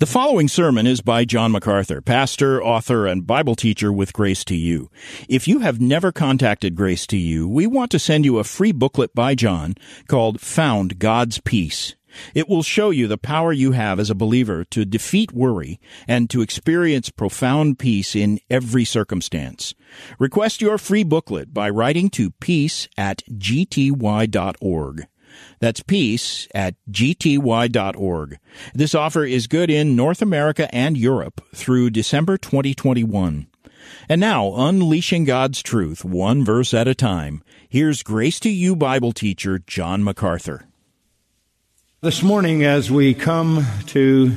The following sermon is by John MacArthur, pastor, author, and Bible teacher with Grace to You. If you have never contacted Grace to You, we want to send you a free booklet by John called Found God's Peace. It will show you the power you have as a believer to defeat worry and to experience profound peace in every circumstance. Request your free booklet by writing to peace@gty.org. That's peace@gty.org. This offer is good in North America and Europe through December 2021. And now, unleashing God's truth one verse at a time, here's Grace to You Bible teacher John MacArthur. This morning, as we come to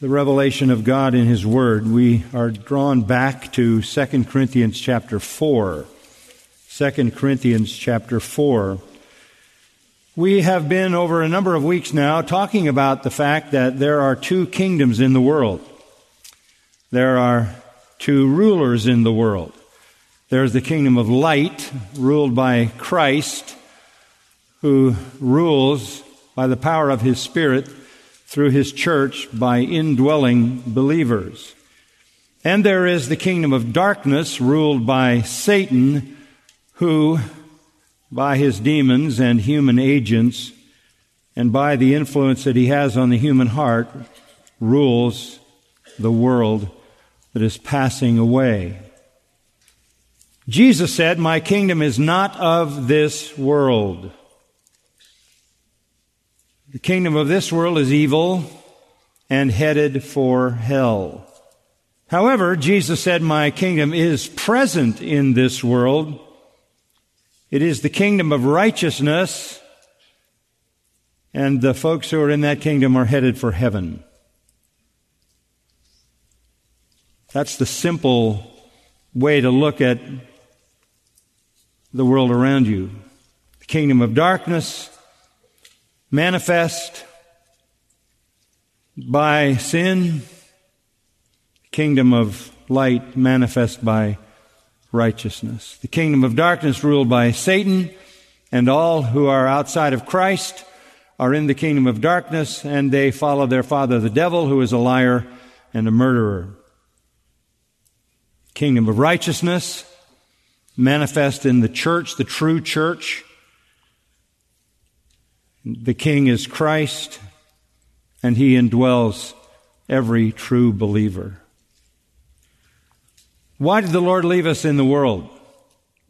the revelation of God in His Word, we are drawn back to 2 Corinthians chapter 4. 2 Corinthians chapter 4. We have been over a number of weeks now talking about the fact that there are two kingdoms in the world. There are two rulers in the world. There's the kingdom of light, ruled by Christ, who rules by the power of His Spirit through His church by indwelling believers. And there is the kingdom of darkness, ruled by Satan, who by his demons and human agents, and by the influence that he has on the human heart, rules the world that is passing away. Jesus said, "My kingdom is not of this world." The kingdom of this world is evil and headed for hell. However, Jesus said, "My kingdom is present in this world." It is the kingdom of righteousness, and the folks who are in that kingdom are headed for heaven. That's the simple way to look at the world around you. The kingdom of darkness, manifest by sin, the kingdom of light, manifest by righteousness. The kingdom of darkness ruled by Satan, and all who are outside of Christ are in the kingdom of darkness, and they follow their father, the devil, who is a liar and a murderer. Kingdom of righteousness manifest in the church, the true church. The king is Christ, and he indwells every true believer. Why did the Lord leave us in the world?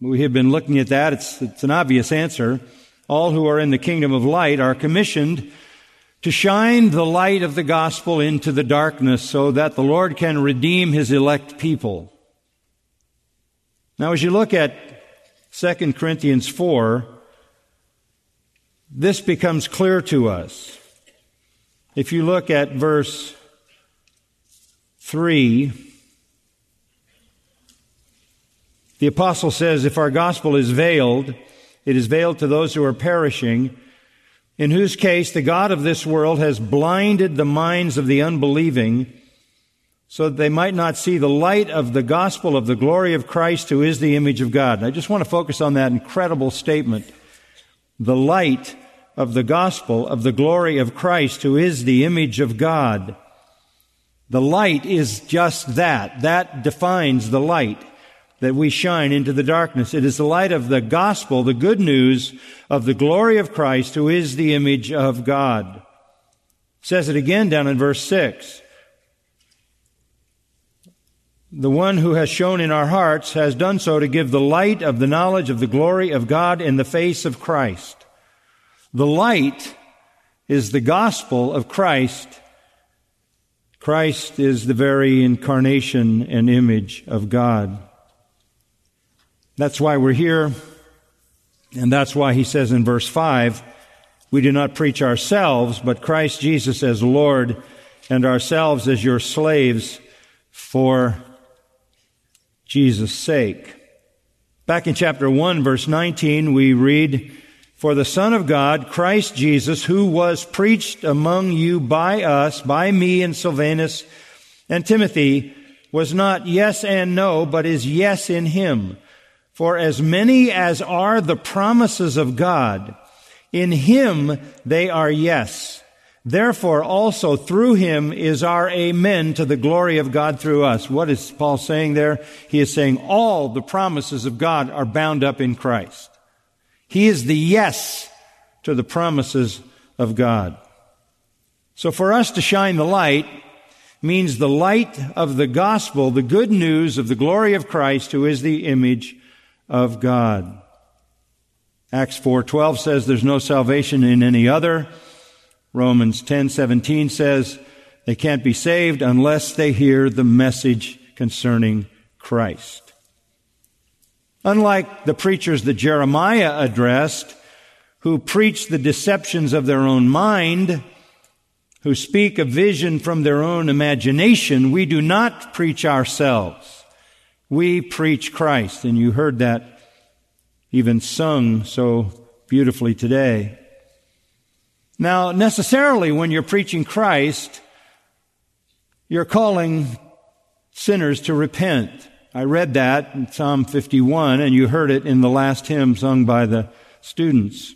We have been looking at that. It's an obvious answer. All who are in the kingdom of light are commissioned to shine the light of the gospel into the darkness so that the Lord can redeem His elect people. Now, as you look at 2 Corinthians 4, this becomes clear to us. If you look at verse 3, the apostle says, "If our gospel is veiled, it is veiled to those who are perishing, in whose case the God of this world has blinded the minds of the unbelieving, so that they might not see the light of the gospel of the glory of Christ, who is the image of God." And I just want to focus on that incredible statement. The light of the gospel of the glory of Christ, who is the image of God. The light is just that. That defines the light that we shine into the darkness. It is the light of the gospel, the good news of the glory of Christ, who is the image of God. It says it again down in verse 6. "The one who has shone in our hearts has done so to give the light of the knowledge of the glory of God in the face of Christ." The light is the gospel of Christ. Christ is the very incarnation and image of God. That's why we're here, and that's why he says in verse 5, "We do not preach ourselves, but Christ Jesus as Lord, and ourselves as your slaves for Jesus' sake." Back in chapter 1, verse 19, we read, "For the Son of God, Christ Jesus, who was preached among you by us, by me and Sylvanus and Timothy, was not yes and no, but is yes in Him. For as many as are the promises of God, in Him they are yes. Therefore also through him is our amen to the glory of God through us. What is Paul saying there? He is saying all the promises of God are bound up in Christ. He is the yes to the promises of God. So for us to shine the light means the light of the gospel, the good news of the glory of Christ, who is the image of God. Acts 4:12 says there's no salvation in any other. Romans 10:17 says they can't be saved unless they hear the message concerning Christ. Unlike the preachers that Jeremiah addressed, who preach the deceptions of their own mind, who speak a vision from their own imagination, we do not preach ourselves. We preach Christ. And you heard that even sung so beautifully today. Now, necessarily, when you're preaching Christ, you're calling sinners to repent. I read that in Psalm 51, and you heard it in the last hymn sung by the students.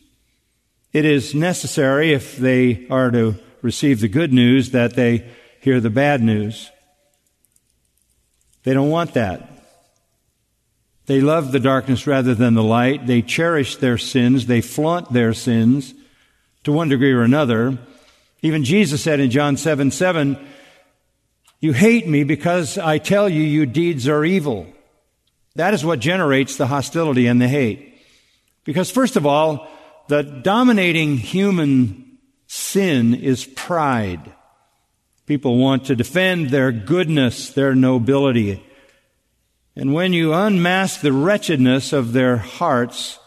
It is necessary, if they are to receive the good news, that they hear the bad news. They don't want that. They love the darkness rather than the light. They cherish their sins. They flaunt their sins to one degree or another. Even Jesus said in John 7:7, "You hate me because I tell you your deeds are evil." That is what generates the hostility and the hate. Because first of all, the dominating human sin is pride. People want to defend their goodness, their nobility. And when you unmask the wretchedness of their hearts,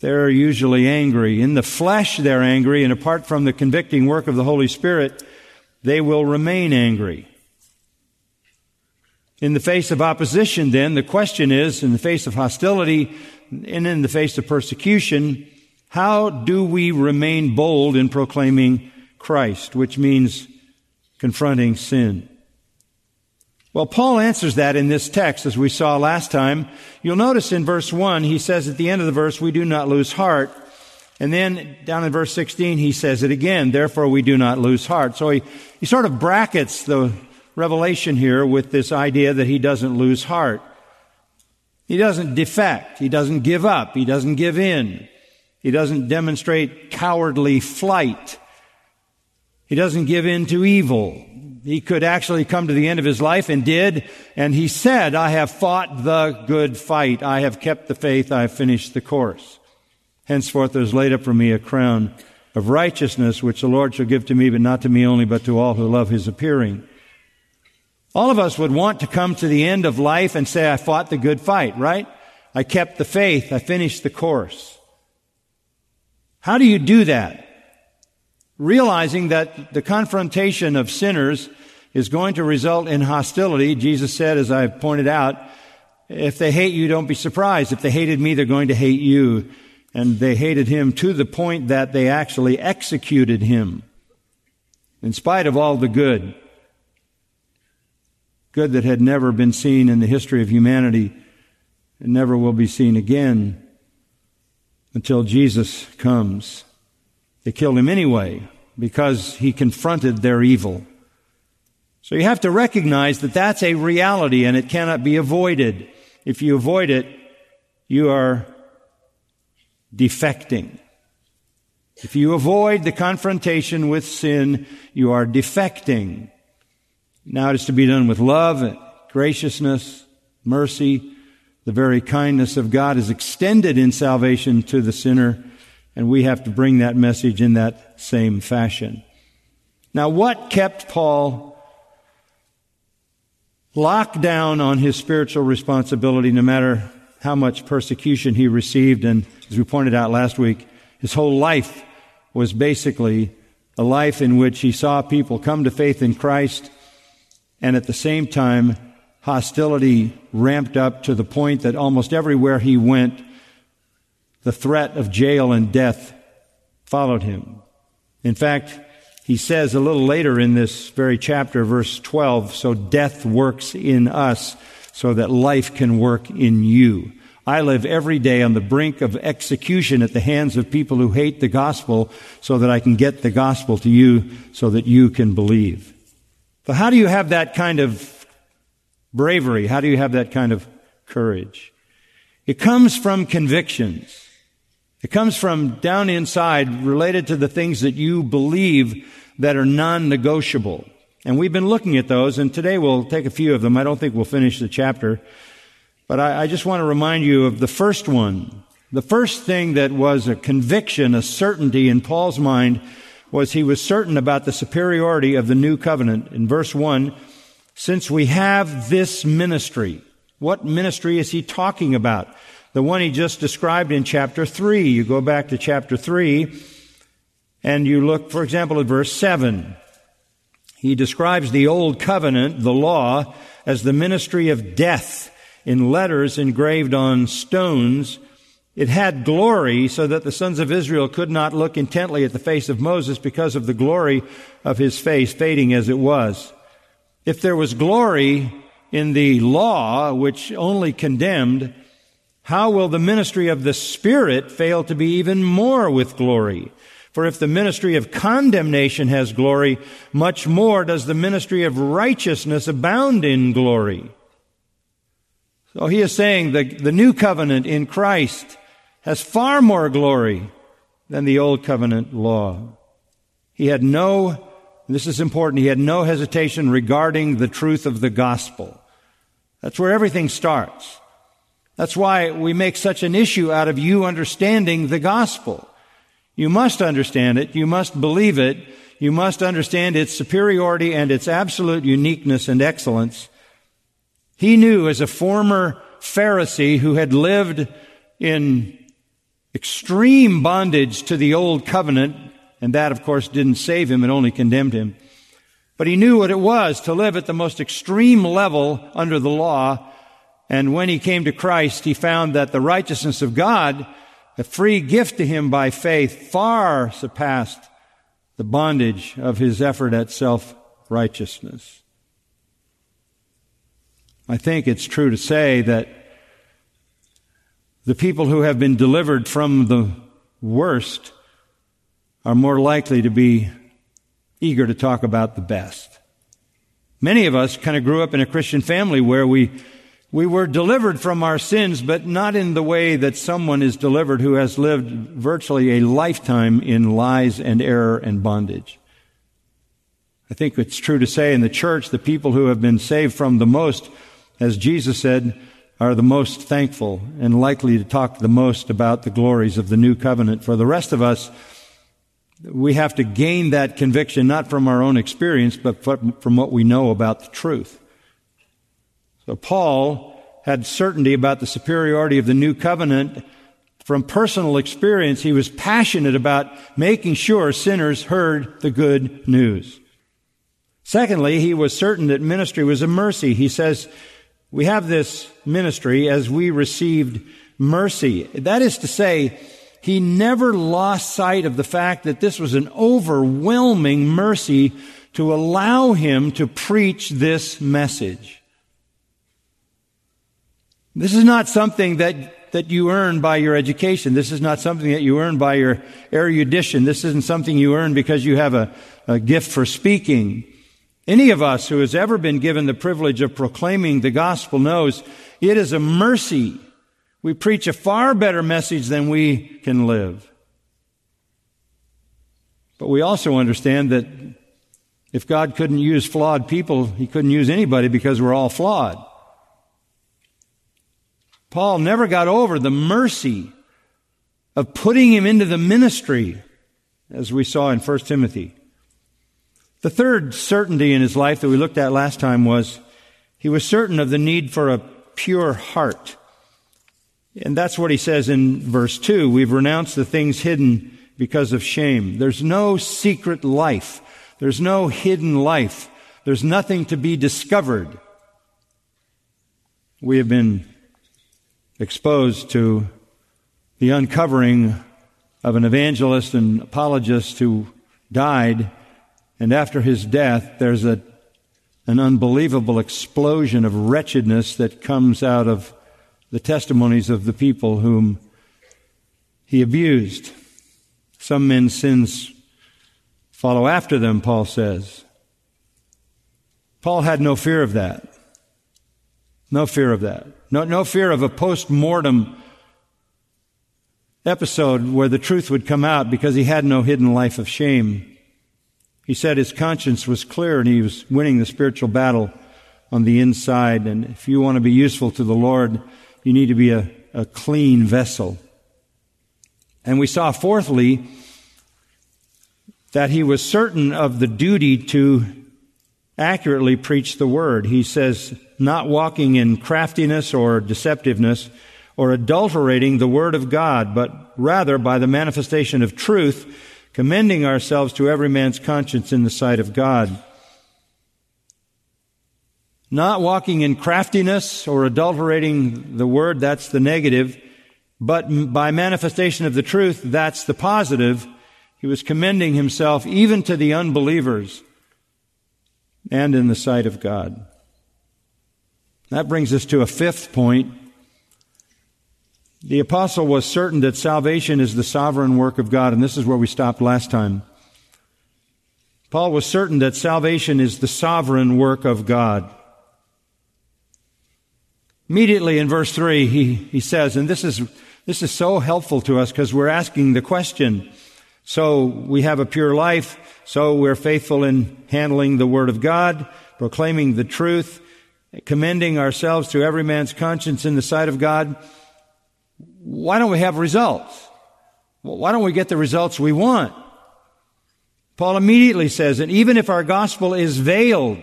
they're usually angry. In the flesh, they're angry, and apart from the convicting work of the Holy Spirit, they will remain angry. In the face of opposition, then, the question is, in the face of hostility and in the face of persecution, how do we remain bold in proclaiming Christ, which means confronting sin? Well, Paul answers that in this text, as we saw last time. You'll notice in verse 1, he says at the end of the verse, "We do not lose heart." And then down in verse 16, he says it again, "Therefore we do not lose heart." So he sort of brackets the revelation here with this idea that he doesn't lose heart. He doesn't defect. He doesn't give up. He doesn't give in. He doesn't demonstrate cowardly flight. He doesn't give in to evil. He could actually come to the end of his life, and did, and he said, "I have fought the good fight. I have kept the faith. I have finished the course. Henceforth there is laid up for me a crown of righteousness, which the Lord shall give to me, but not to me only, but to all who love his appearing." All of us would want to come to the end of life and say, "I fought the good fight," right? "I kept the faith. I finished the course." How do you do that? Realizing that the confrontation of sinners is going to result in hostility. Jesus said, as I pointed out, if they hate you, don't be surprised. If they hated me, they're going to hate you. And they hated him to the point that they actually executed him, in spite of all the good that had never been seen in the history of humanity and never will be seen again. Until Jesus comes. They killed him anyway because he confronted their evil. So you have to recognize that that's a reality and it cannot be avoided. If you avoid it, you are defecting. If you avoid the confrontation with sin, you are defecting. Now it is to be done with love, graciousness, mercy. The very kindness of God is extended in salvation to the sinner, and we have to bring that message in that same fashion. Now, what kept Paul locked down on his spiritual responsibility, no matter how much persecution he received? And as we pointed out last week, his whole life was basically a life in which he saw people come to faith in Christ, and at the same time, hostility ramped up to the point that almost everywhere he went, the threat of jail and death followed him. In fact, he says a little later in this very chapter, verse 12, "So death works in us so that life can work in you." I live every day on the brink of execution at the hands of people who hate the gospel so that I can get the gospel to you so that you can believe. So how do you have that kind of bravery? How do you have that kind of courage? It comes from convictions. It comes from down inside related to the things that you believe that are non-negotiable. And we've been looking at those, and today we'll take a few of them. I don't think we'll finish the chapter. But I just want to remind you of the first one. The first thing that was a conviction, a certainty in Paul's mind was he was certain about the superiority of the new covenant. In verse 1, since we have this ministry. What ministry is he talking about? The one he just described in chapter 3. You go back to chapter 3 and you look, for example, at verse 7. He describes the old covenant, the law, as the ministry of death. In letters engraved on stones, it had glory so that the sons of Israel could not look intently at the face of Moses because of the glory of his face, fading as it was. If there was glory in the law, which only condemned, how will the ministry of the Spirit fail to be even more with glory? For if the ministry of condemnation has glory, much more does the ministry of righteousness abound in glory. So he is saying the new covenant in Christ has far more glory than the old covenant law. He had no, this is important, he had no hesitation regarding the truth of the gospel. That's where everything starts. That's why we make such an issue out of you understanding the gospel. You must understand it. You must believe it. You must understand its superiority and its absolute uniqueness and excellence. He knew as a former Pharisee who had lived in extreme bondage to the old covenant, and that, of course, didn't save him, it only condemned him. But he knew what it was to live at the most extreme level under the law, and when he came to Christ, he found that the righteousness of God, a free gift to him by faith, far surpassed the bondage of his effort at self-righteousness. I think it's true to say that the people who have been delivered from the worst are more likely to be eager to talk about the best. Many of us kind of grew up in a Christian family where we were delivered from our sins, but not in the way that someone is delivered who has lived virtually a lifetime in lies and error and bondage. I think it's true to say in the church, the people who have been saved from the most, as Jesus said, are the most thankful and likely to talk the most about the glories of the new covenant. For the rest of us, we have to gain that conviction, not from our own experience, but from what we know about the truth. So Paul had certainty about the superiority of the new covenant. From personal experience, he was passionate about making sure sinners heard the good news. Secondly, he was certain that ministry was a mercy. He says, we have this ministry as we received mercy. That is to say, he never lost sight of the fact that this was an overwhelming mercy to allow him to preach this message. This is not something that you earn by your education. This is not something that you earn by your erudition. This isn't something you earn because you have a gift for speaking. Any of us who has ever been given the privilege of proclaiming the gospel knows it is a mercy. We preach a far better message than we can live. But we also understand that if God couldn't use flawed people, He couldn't use anybody because we're all flawed. Paul never got over the mercy of putting him into the ministry, as we saw in 1 Timothy. The third certainty in his life that we looked at last time was he was certain of the need for a pure heart. And that's what he says in verse 2. We've renounced the things hidden because of shame. There's no secret life. There's no hidden life. There's nothing to be discovered. We have been exposed to the uncovering of an evangelist and apologist who died. And after his death, there's an unbelievable explosion of wretchedness that comes out of the testimonies of the people whom he abused. Some men's sins follow after them, Paul says. Paul had no fear of that. No fear of that. No fear of a post-mortem episode where the truth would come out, because he had no hidden life of shame. He said his conscience was clear and he was winning the spiritual battle on the inside. And if you want to be useful to the Lord, you need to be a clean vessel. And we saw, fourthly, that he was certain of the duty to accurately preach the word. He says, not walking in craftiness or deceptiveness or adulterating the word of God, but rather by the manifestation of truth, commending ourselves to every man's conscience in the sight of God. Not walking in craftiness or adulterating the word, that's the negative, but by manifestation of the truth, that's the positive. He was commending himself even to the unbelievers and in the sight of God. That brings us to a fifth point. The apostle was certain that salvation is the sovereign work of God, and this is where we stopped last time. Paul was certain that salvation is the sovereign work of God. Immediately in verse 3, he says, and this is so helpful to us because we're asking the question, so we have a pure life, so we're faithful in handling the Word of God, proclaiming the truth, commending ourselves to every man's conscience in the sight of God. Why don't we have results? Why don't we get the results we want? Paul immediately says, and even if our gospel is veiled,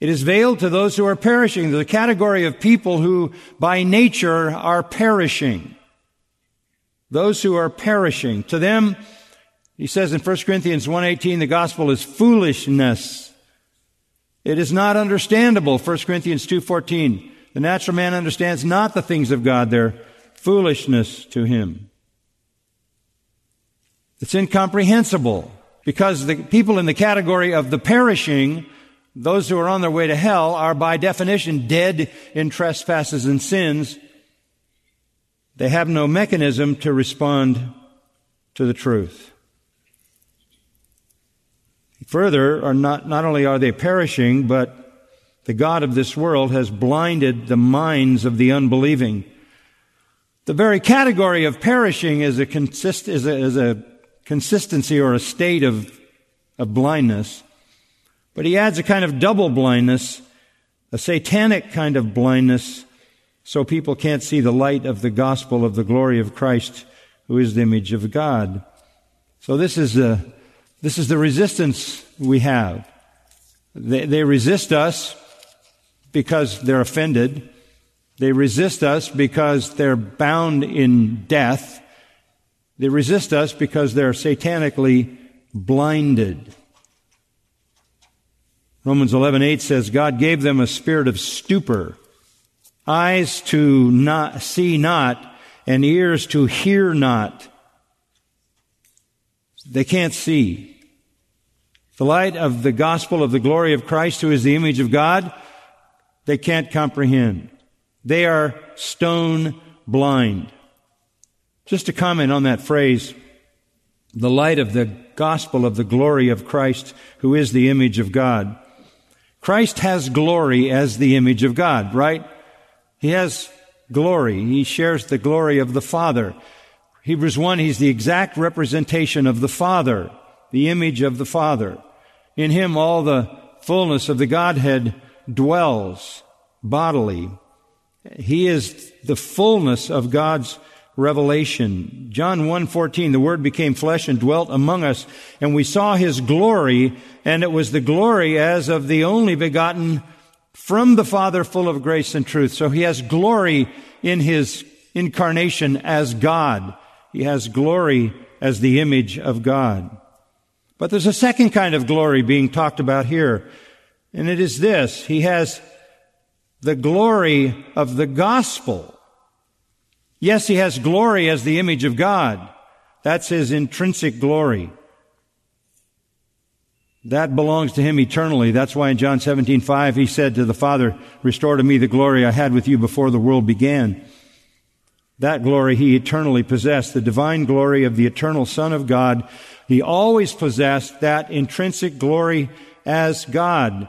it is veiled to those who are perishing, the category of people who by nature are perishing. Those who are perishing. To them, he says in 1 Corinthians 1:18, the gospel is foolishness. It is not understandable, 1 Corinthians 2:14. The natural man understands not the things of God, they're foolishness to him. It's incomprehensible because the people in the category of the perishing, those who are on their way to hell, are by definition dead in trespasses and sins. They have no mechanism to respond to the truth. Further, not only are they perishing, but the God of this world has blinded the minds of the unbelieving. The very category of perishing is a consistency or a state of blindness. But he adds a kind of double blindness, a satanic kind of blindness, so people can't see the light of the gospel of the glory of Christ, who is the image of God. So this is the resistance we have. They resist us because they're offended. They resist us because they're bound in death. They resist us because they're satanically blinded. Romans 11:8 says, God gave them a spirit of stupor, eyes to not see not, and ears to hear not. They can't see. The light of the gospel of the glory of Christ, who is the image of God, they can't comprehend. They are stone blind. Just to comment on that phrase, the light of the gospel of the glory of Christ, who is the image of God. Christ has glory as the image of God, right? He has glory. He shares the glory of the Father. Hebrews 1, he's the exact representation of the Father, the image of the Father. In him all the fullness of the Godhead dwells bodily. He is the fullness of God's revelation. John 1:14, the Word became flesh and dwelt among us, and we saw His glory, and it was the glory as of the only begotten from the Father, full of grace and truth. So He has glory in His incarnation as God. He has glory as the image of God. But there's a second kind of glory being talked about here, and it is this. He has the glory of the gospel. Yes, he has glory as the image of God. That's his intrinsic glory. That belongs to him eternally. That's why in John 17:5 he said to the Father, restore to me the glory I had with you before the world began. That glory he eternally possessed, the divine glory of the eternal Son of God. He always possessed that intrinsic glory as God.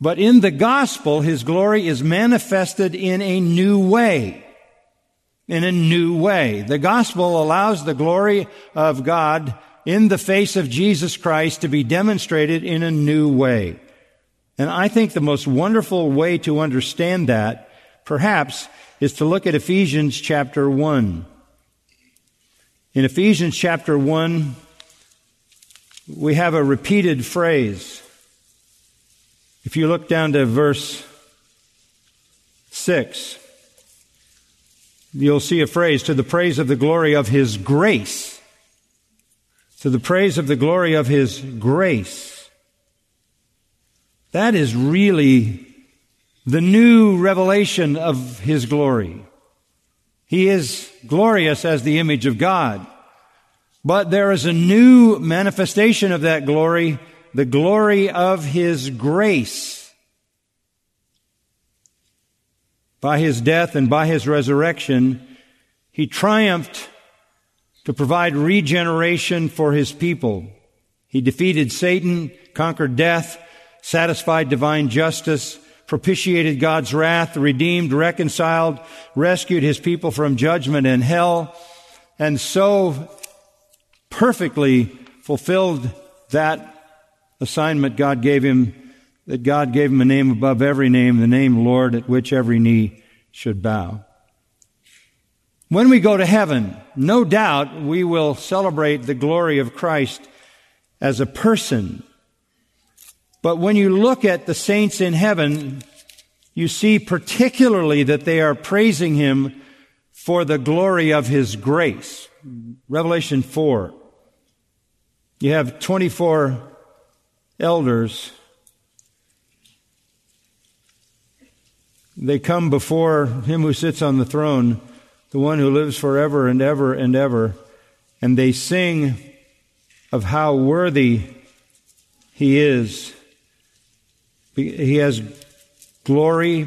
But in the gospel, his glory is manifested in a new way. In a new way. The gospel allows the glory of God in the face of Jesus Christ to be demonstrated in a new way. And I think the most wonderful way to understand that, perhaps, is to look at Ephesians chapter 1. In Ephesians chapter 1, we have a repeated phrase. If you look down to verse 6, you'll see a phrase, to the praise of the glory of His grace. To the praise of the glory of His grace. That is really the new revelation of His glory. He is glorious as the image of God. But there is a new manifestation of that glory, the glory of His grace. By His death and by His resurrection, He triumphed to provide regeneration for His people. He defeated Satan, conquered death, satisfied divine justice, propitiated God's wrath, redeemed, reconciled, rescued His people from judgment and hell, and so perfectly fulfilled that assignment God gave Him, that God gave Him a name above every name, the name Lord, at which every knee should bow. When we go to heaven, no doubt we will celebrate the glory of Christ as a person. But when you look at the saints in heaven, you see particularly that they are praising Him for the glory of His grace. Revelation 4. You have 24 elders. They come before Him who sits on the throne, the one who lives forever and ever and ever, and they sing of how worthy He is. He has glory,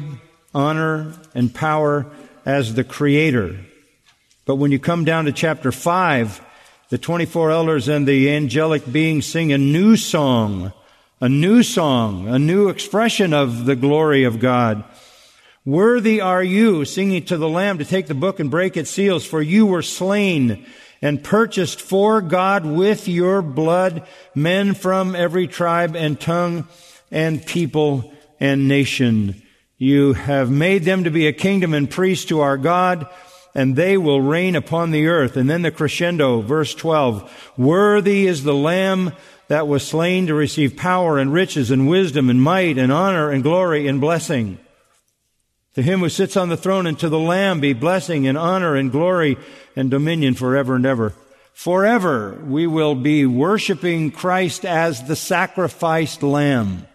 honor, and power as the Creator. But when you come down to chapter 5, the 24 elders and the angelic beings sing a new song, a new expression of the glory of God. Worthy are you, singing to the Lamb, to take the book and break its seals, for you were slain and purchased for God with your blood men from every tribe and tongue and people and nation. You have made them to be a kingdom and priests to our God, and they will reign upon the earth. And then the crescendo, verse 12. Worthy is the Lamb that was slain to receive power and riches and wisdom and might and honor and glory and blessing. To Him who sits on the throne and to the Lamb be blessing and honor and glory and dominion forever and ever. Forever we will be worshiping Christ as the sacrificed Lamb.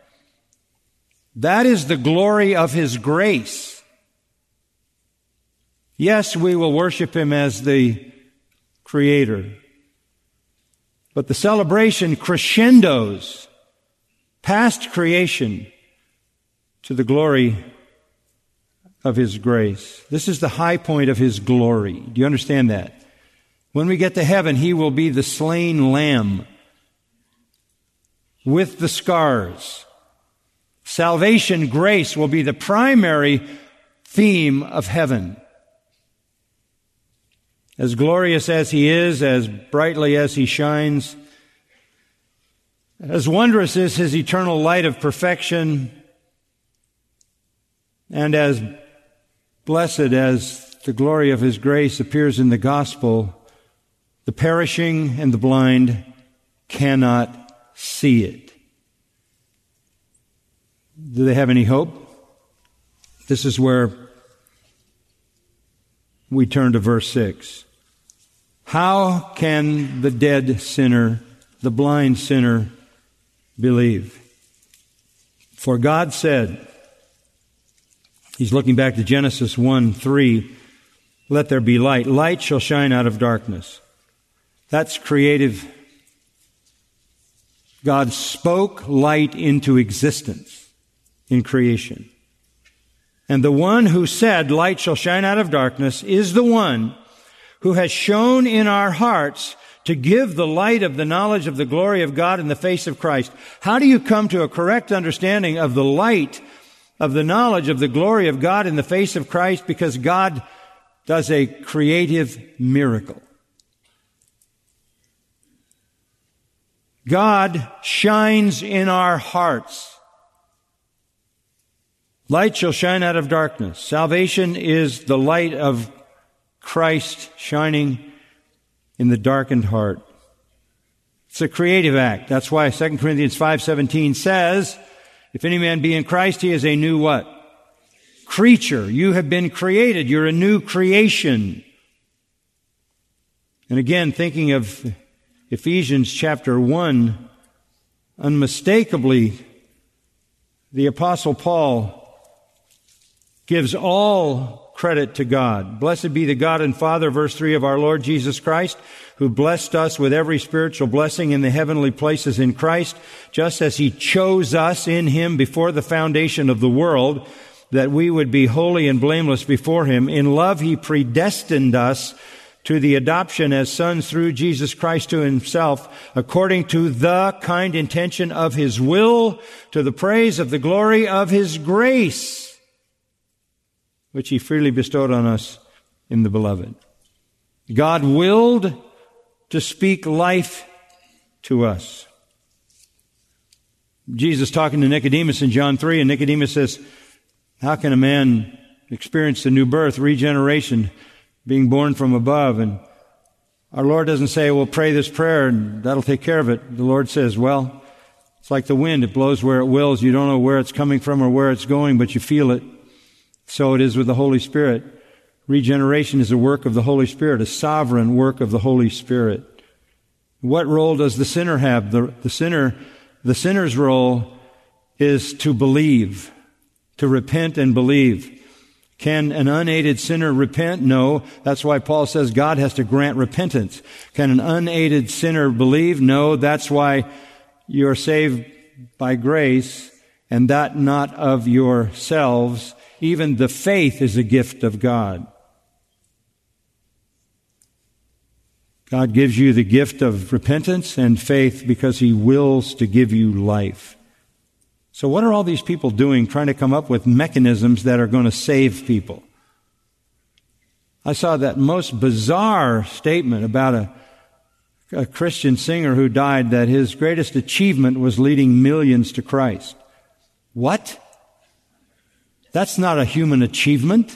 That is the glory of His grace. Yes, we will worship Him as the Creator. But the celebration crescendos past creation to the glory of His grace. This is the high point of His glory. Do you understand that? When we get to heaven, He will be the slain Lamb with the scars. Salvation, grace will be the primary theme of heaven. As glorious as He is, as brightly as He shines, as wondrous is His eternal light of perfection, and as blessed as the glory of His grace appears in the gospel, the perishing and the blind cannot see it. Do they have any hope? This is where we turn to verse 6. How can the dead sinner, the blind sinner, believe? For God said, He's looking back to Genesis 1:3, let there be light. Light shall shine out of darkness. That's creative. God spoke light into existence in creation. And the one who said, light shall shine out of darkness, is the one who has shone in our hearts to give the light of the knowledge of the glory of God in the face of Christ. How do you come to a correct understanding of the light of the knowledge of the glory of God in the face of Christ? Because God does a creative miracle. God shines in our hearts. Light shall shine out of darkness. Salvation is the light of Christ shining in the darkened heart. It's a creative act. That's why 2 Corinthians 5:17 says, if any man be in Christ, he is a new what? Creature. You have been created. You're a new creation. And again, thinking of Ephesians chapter 1, unmistakably, the Apostle Paul gives all credit to God. Blessed be the God and Father, verse 3, of our Lord Jesus Christ, who blessed us with every spiritual blessing in the heavenly places in Christ, just as He chose us in Him before the foundation of the world, that we would be holy and blameless before Him. In love He predestined us to the adoption as sons through Jesus Christ to Himself, according to the kind intention of His will, to the praise of the glory of His grace, which He freely bestowed on us in the Beloved. God willed to speak life to us. Jesus talking to Nicodemus in John 3, and Nicodemus says, how can a man experience the new birth, regeneration, being born from above? And our Lord doesn't say, well, pray this prayer and that'll take care of it. The Lord says, well, it's like the wind. It blows where it wills. You don't know where it's coming from or where it's going, but you feel it. So it is with the Holy Spirit. Regeneration is a work of the Holy Spirit, a sovereign work of the Holy Spirit. What role does the sinner have? The sinner's role is to believe, to repent and believe. Can an unaided sinner repent? No. That's why Paul says God has to grant repentance. Can an unaided sinner believe? No. That's why you're saved by grace, and that not of yourselves. Even the faith is a gift of God. God gives you the gift of repentance and faith because He wills to give you life. So what are all these people doing, trying to come up with mechanisms that are going to save people? I saw that most bizarre statement about a Christian singer who died, that his greatest achievement was leading millions to Christ. What? That's not a human achievement.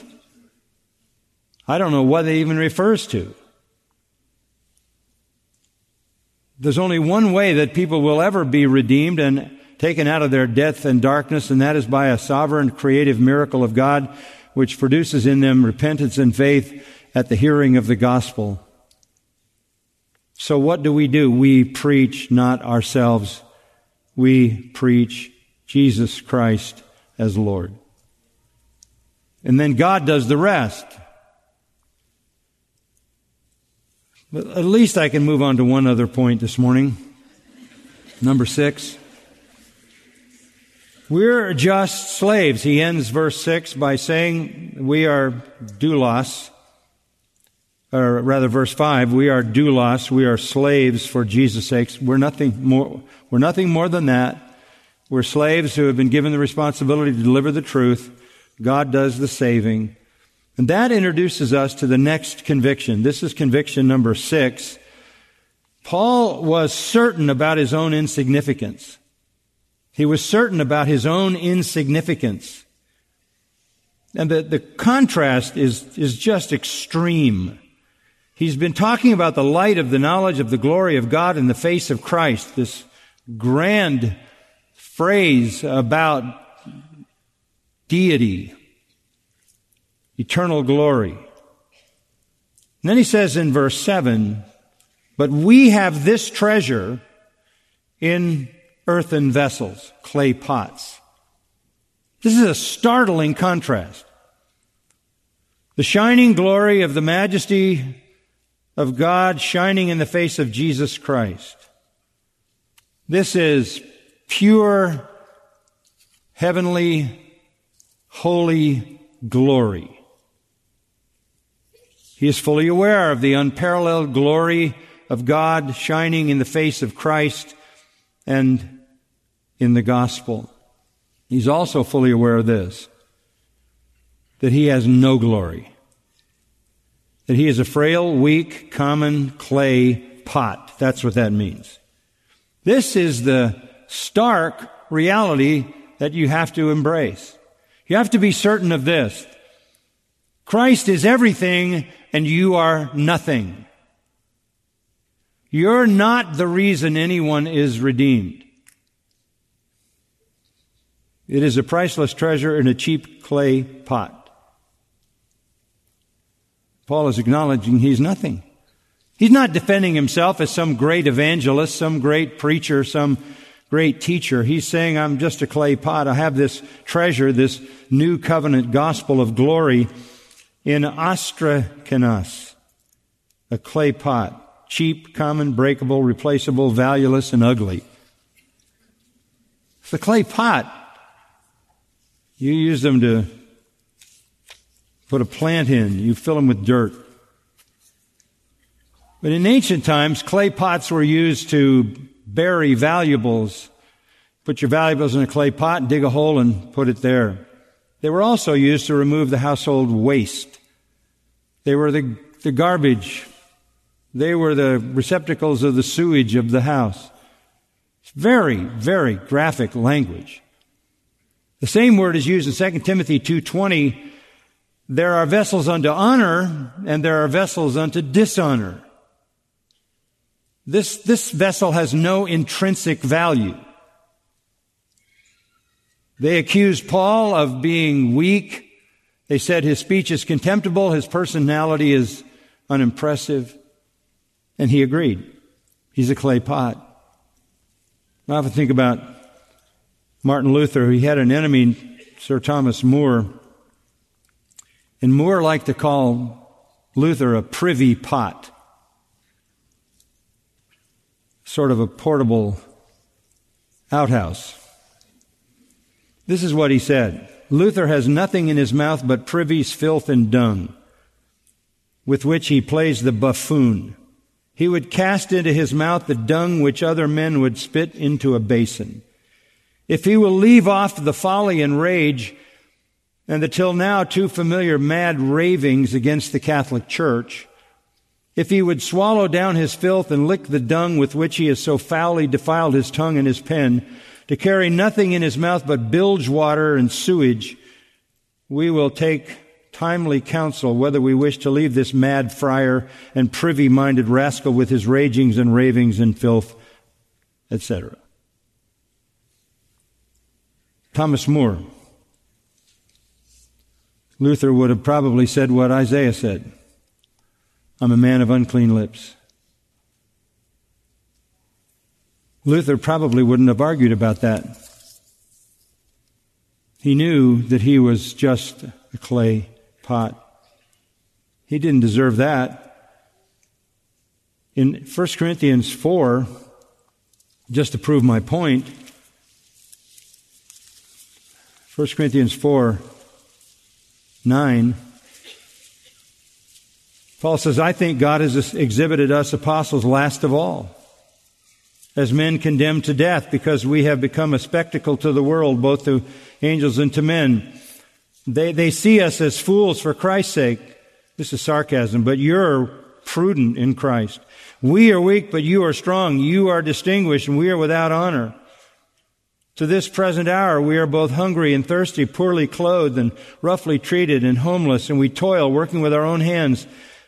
I don't know what it even refers to. There's only one way that people will ever be redeemed and taken out of their death and darkness, and that is by a sovereign creative miracle of God, which produces in them repentance and faith at the hearing of the gospel. So what do? We preach not ourselves. We preach Jesus Christ as Lord. And then God does the rest. But at least I can move on to one other point this morning. Number 6. We're just slaves. He ends verse 6 by saying we are doulos. Or rather, verse 5, we are doulos. We are slaves for Jesus' sake. We're nothing more than that. We're slaves who have been given the responsibility to deliver the truth. God does the saving. And that introduces us to the next conviction. This is conviction number 6. Paul was certain about his own insignificance. He was certain about his own insignificance. And the contrast is just extreme. He's been talking about the light of the knowledge of the glory of God in the face of Christ, this grand phrase about deity, eternal glory. And then he says in verse 7, but we have this treasure in earthen vessels, clay pots. This is a startling contrast. The shining glory of the majesty of God shining in the face of Jesus Christ. This is pure, heavenly, holy glory. He is fully aware of the unparalleled glory of God shining in the face of Christ and in the gospel. He's also fully aware of this, that he has no glory, that he is a frail, weak, common clay pot. That's what that means. This is the stark reality that you have to embrace. You have to be certain of this. Christ is everything and you are nothing. You're not the reason anyone is redeemed. It is a priceless treasure in a cheap clay pot. Paul is acknowledging he's nothing. He's not defending himself as some great evangelist, some great preacher, some great teacher. He's saying, I'm just a clay pot. I have this treasure, this new covenant gospel of glory in ostrakenos, a clay pot, cheap, common, breakable, replaceable, valueless, and ugly. It's a clay pot. You use them to put a plant in. You fill them with dirt. But in ancient times, clay pots were used to bury valuables. Put your valuables in a clay pot, dig a hole, and put it there. They were also used to remove the household waste. They were the garbage. They were the receptacles of the sewage of the house. It's very, very graphic language. The same word is used in Second Timothy 2:20. There are vessels unto honor, and there are vessels unto dishonor. This vessel has no intrinsic value. They accused Paul of being weak. They said his speech is contemptible, his personality is unimpressive. And he agreed. He's a clay pot. I often think about Martin Luther. He had an enemy, Sir Thomas More. And More liked to call Luther a privy pot, sort of a portable outhouse. This is what he said. Luther has nothing in his mouth but privy's filth and dung, with which he plays the buffoon. He would cast into his mouth the dung which other men would spit into a basin. If he will leave off the folly and rage and the till now too familiar mad ravings against the Catholic Church, if he would swallow down his filth and lick the dung with which he has so foully defiled his tongue and his pen, to carry nothing in his mouth but bilge water and sewage, we will take timely counsel whether we wish to leave this mad friar and privy-minded rascal with his ragings and ravings and filth, etc. Thomas More. Luther would have probably said what Isaiah said. I'm a man of unclean lips. Luther probably wouldn't have argued about that. He knew that he was just a clay pot. He didn't deserve that. In 1 Corinthians 4, just to prove my point, 1 Corinthians 4:9, Paul says, I think God has exhibited us apostles last of all, as men condemned to death, because we have become a spectacle to the world, both to angels and to men. They see us as fools for Christ's sake. This is sarcasm, but you're prudent in Christ. We are weak, but you are strong. You are distinguished, and we are without honor. To this present hour, we are both hungry and thirsty, poorly clothed and roughly treated and homeless, and we toil, working with our own hands.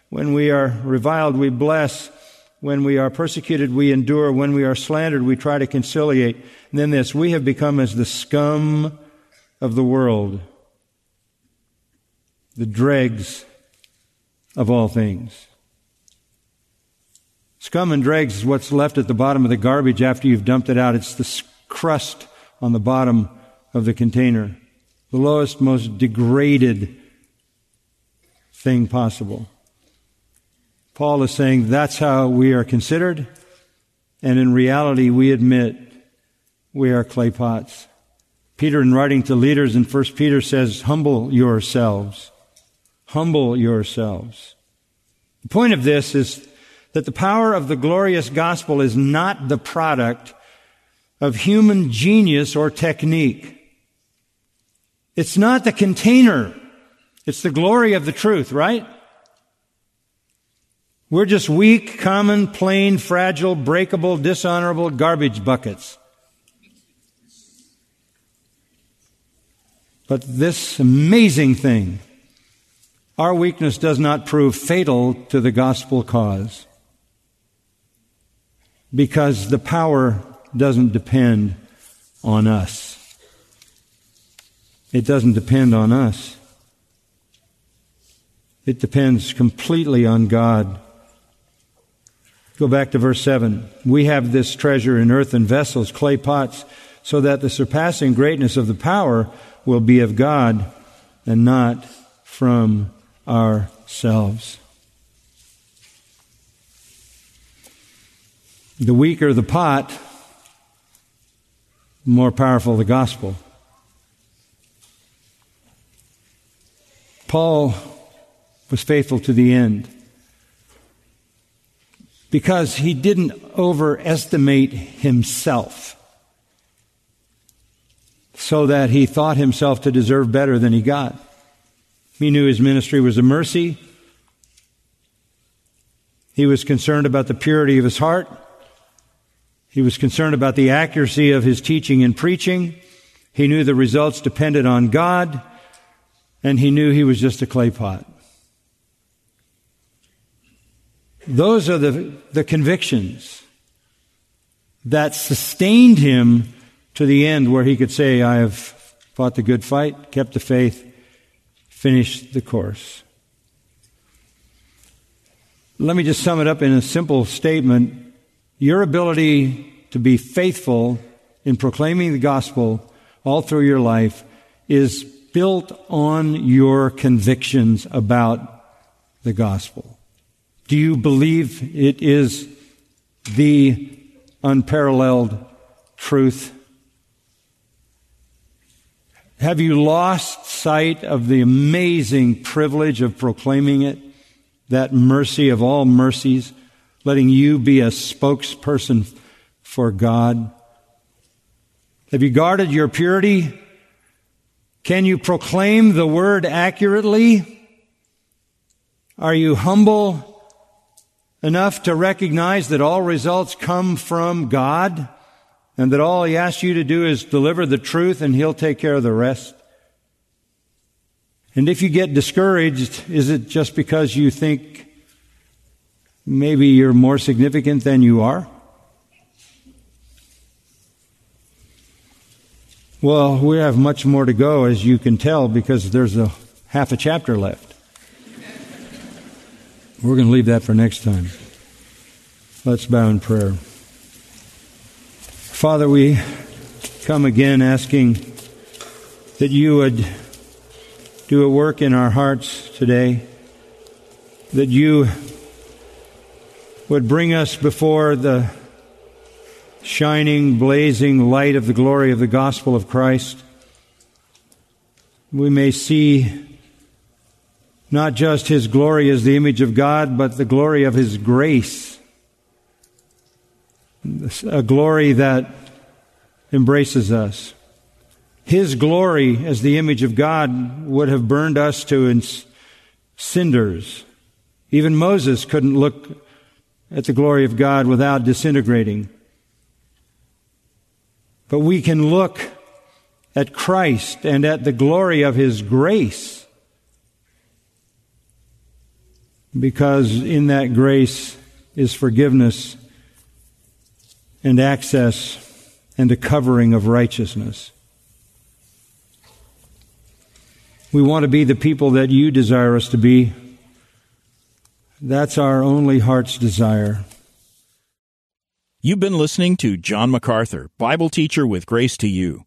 When we are reviled, we bless. When we are persecuted, we endure. When we are slandered, we try to conciliate. And then this, we have become as the scum of the world, the dregs of all things. Scum and dregs is what's left at the bottom of the garbage after you've dumped it out. It's the crust on the bottom of the container, the lowest, most degraded thing possible. Paul is saying that's how we are considered, and in reality we admit we are clay pots. Peter, in writing to leaders in 1 Peter, says, humble yourselves. Humble yourselves. The point of this is that the power of the glorious gospel is not the product of human genius or technique. It's not the container. It's the glory of the truth, right? We're just weak, common, plain, fragile, breakable, dishonorable garbage buckets. But this amazing thing, our weakness does not prove fatal to the gospel cause, because the power doesn't depend on us. It doesn't depend on us. It depends completely on God. Go back to verse 7. We have this treasure in earthen vessels, clay pots, so that the surpassing greatness of the power will be of God and not from ourselves. The weaker the pot, the more powerful the gospel. Paul was faithful to the end because he didn't overestimate himself so that he thought himself to deserve better than he got. He knew his ministry was a mercy. He was concerned about the purity of his heart. He was concerned about the accuracy of his teaching and preaching. He knew the results depended on God. And he knew he was just a clay pot. Those are the convictions that sustained him to the end, where he could say, I have fought the good fight, kept the faith, finished the course. Let me just sum it up in a simple statement. Your ability to be faithful in proclaiming the gospel all through your life is built on your convictions about the gospel. Do you believe it is the unparalleled truth? Have you lost sight of the amazing privilege of proclaiming it, that mercy of all mercies, letting you be a spokesperson for God? Have you guarded your purity? Can you proclaim the word accurately? Are you humble enough to recognize that all results come from God and that all He asks you to do is deliver the truth and He'll take care of the rest? And if you get discouraged, is it just because you think maybe you're more significant than you are? Well, we have much more to go, as you can tell, because there's a half a chapter left. We're going to leave that for next time. Let's bow in prayer. Father, we come again asking that you would do a work in our hearts today, that you would bring us before the shining, blazing light of the glory of the gospel of Christ. We may see not just His glory as the image of God, but the glory of His grace, a glory that embraces us. His glory as the image of God would have burned us to cinders. Even Moses couldn't look at the glory of God without disintegrating. But we can look at Christ and at the glory of His grace, because in that grace is forgiveness and access and a covering of righteousness. We want to be the people that you desire us to be. That's our only heart's desire. You've been listening to John MacArthur, Bible teacher with Grace to You.